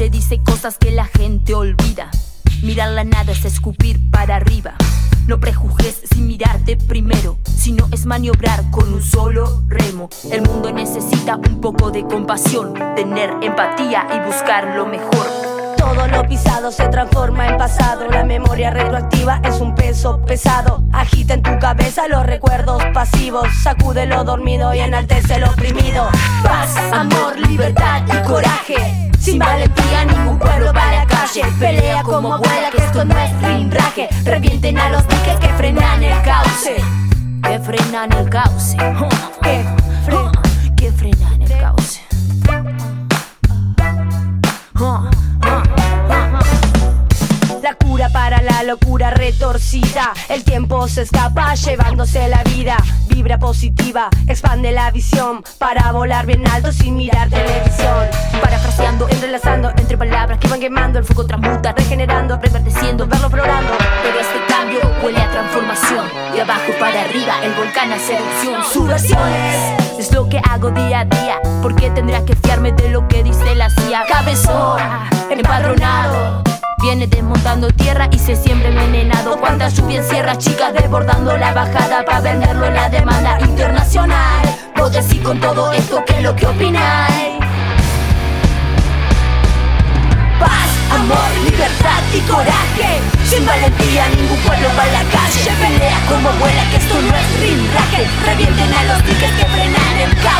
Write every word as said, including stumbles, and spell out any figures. noche dice cosas que la gente olvida. Mirar la nada es escupir para arriba. No prejuzgues sin mirarte primero, sino es maniobrar con un solo remo. El mundo necesita un poco de compasión, tener empatía y buscar lo mejor. Todo lo pisado se transforma en pasado. La memoria retroactiva es un peso pesado. Agita en tu cabeza los recuerdos pasivos. Sacude lo dormido y enaltece lo oprimido. Paz, amor, libertad y coraje. Sin valentía ningún pueblo va a la calle. Pelea como abuela, que esto no es rinraje. Revienten a los diques que frenan el cauce. Que frenan el cauce. Que frenan, que frenan el cauce. Para la locura retorcida, el tiempo se escapa llevándose la vida. Vibra positiva, expande la visión para volar bien alto sin mirar televisión. Parafraseando, entrelazando entre palabras que van quemando. El fuego transmuta, regenerando, reverdeciendo, verlo florando. Pero este cambio huele a transformación. De abajo para arriba, el volcán hace erupción. Subversiones es lo que hago día a día. Porque tendría que fiarme de lo que dice la C I A. Cabezón, empadronado, viene desmontando tierra y se siembra envenenado. Cuánta lluvia en sierras chicas, desbordando la bajada para venderlo en la demanda internacional. Vos decís con todo esto, ¿qué es lo que opináis? Paz, amor, libertad y coraje. Sin valentía ningún pueblo va a la calle. Pelea como abuela, que esto no es rinraje. Revienten a los diques que frenan el caos.